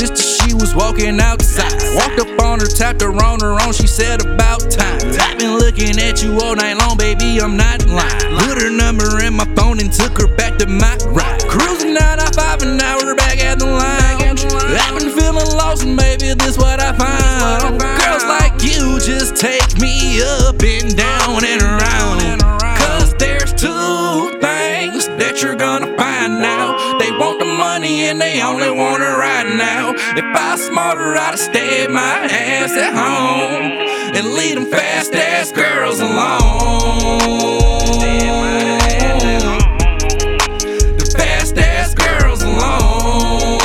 just as she was walking outside. Walked up on her, tapped her on, she said about time. I've been looking at you all night long, baby, I'm not lying. Put her number in my phone and took her back to my ride. Cruising 9-5 an hour, back at the lounge. I've been feeling lost and baby, this what I found. Girls like you just take me up and down and around. Cause there's two things that you're gonna find now. They want the money and they only want it right now. If I was smarter, I'd stay my ass at home and leave them fast ass girls alone. The fast ass girls alone.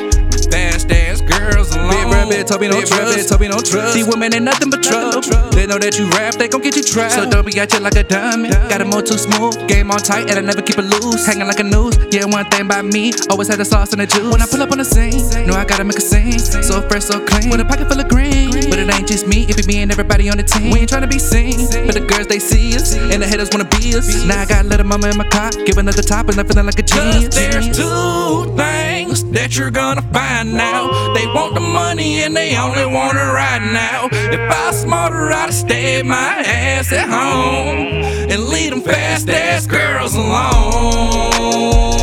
The fast ass girls alone. Big rabbit told me no trust. Told me no trust. These women ain't nothing but trouble. They know that you rap, they gon' get you trapped. So don't be out here like a dummy. Got a more too smooth, game on tight, and I never keep it loose. Hanging like a noose, yeah, one thing about me, always had the sauce and the juice. When I pull up on the scene, know I gotta make a scene. So fresh, so clean, with a pocket full of green. But it ain't just me, it be me and everybody on the team. We ain't tryna be seen, but the girls they see us, and the haters wanna be us. Now I got little mama in my car, giving her the top, and I'm feeling like a genius. Cause there's two things that you're gonna find now. They want the money and they only want it right now. If I was smarter, I'd stay my ass at home and leave them fast ass girls alone.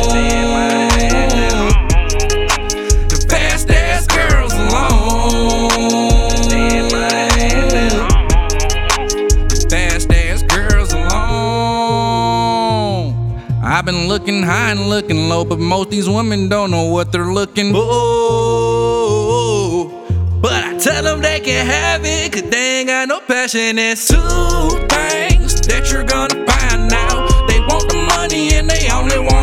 The fast ass girls alone. The fast ass girls alone. I've been looking high and looking low, but most these women don't know what they're looking for. But I tell them they can have it, cause they ain't got no passion. It's two things that you're gonna find now. They want the money and they only want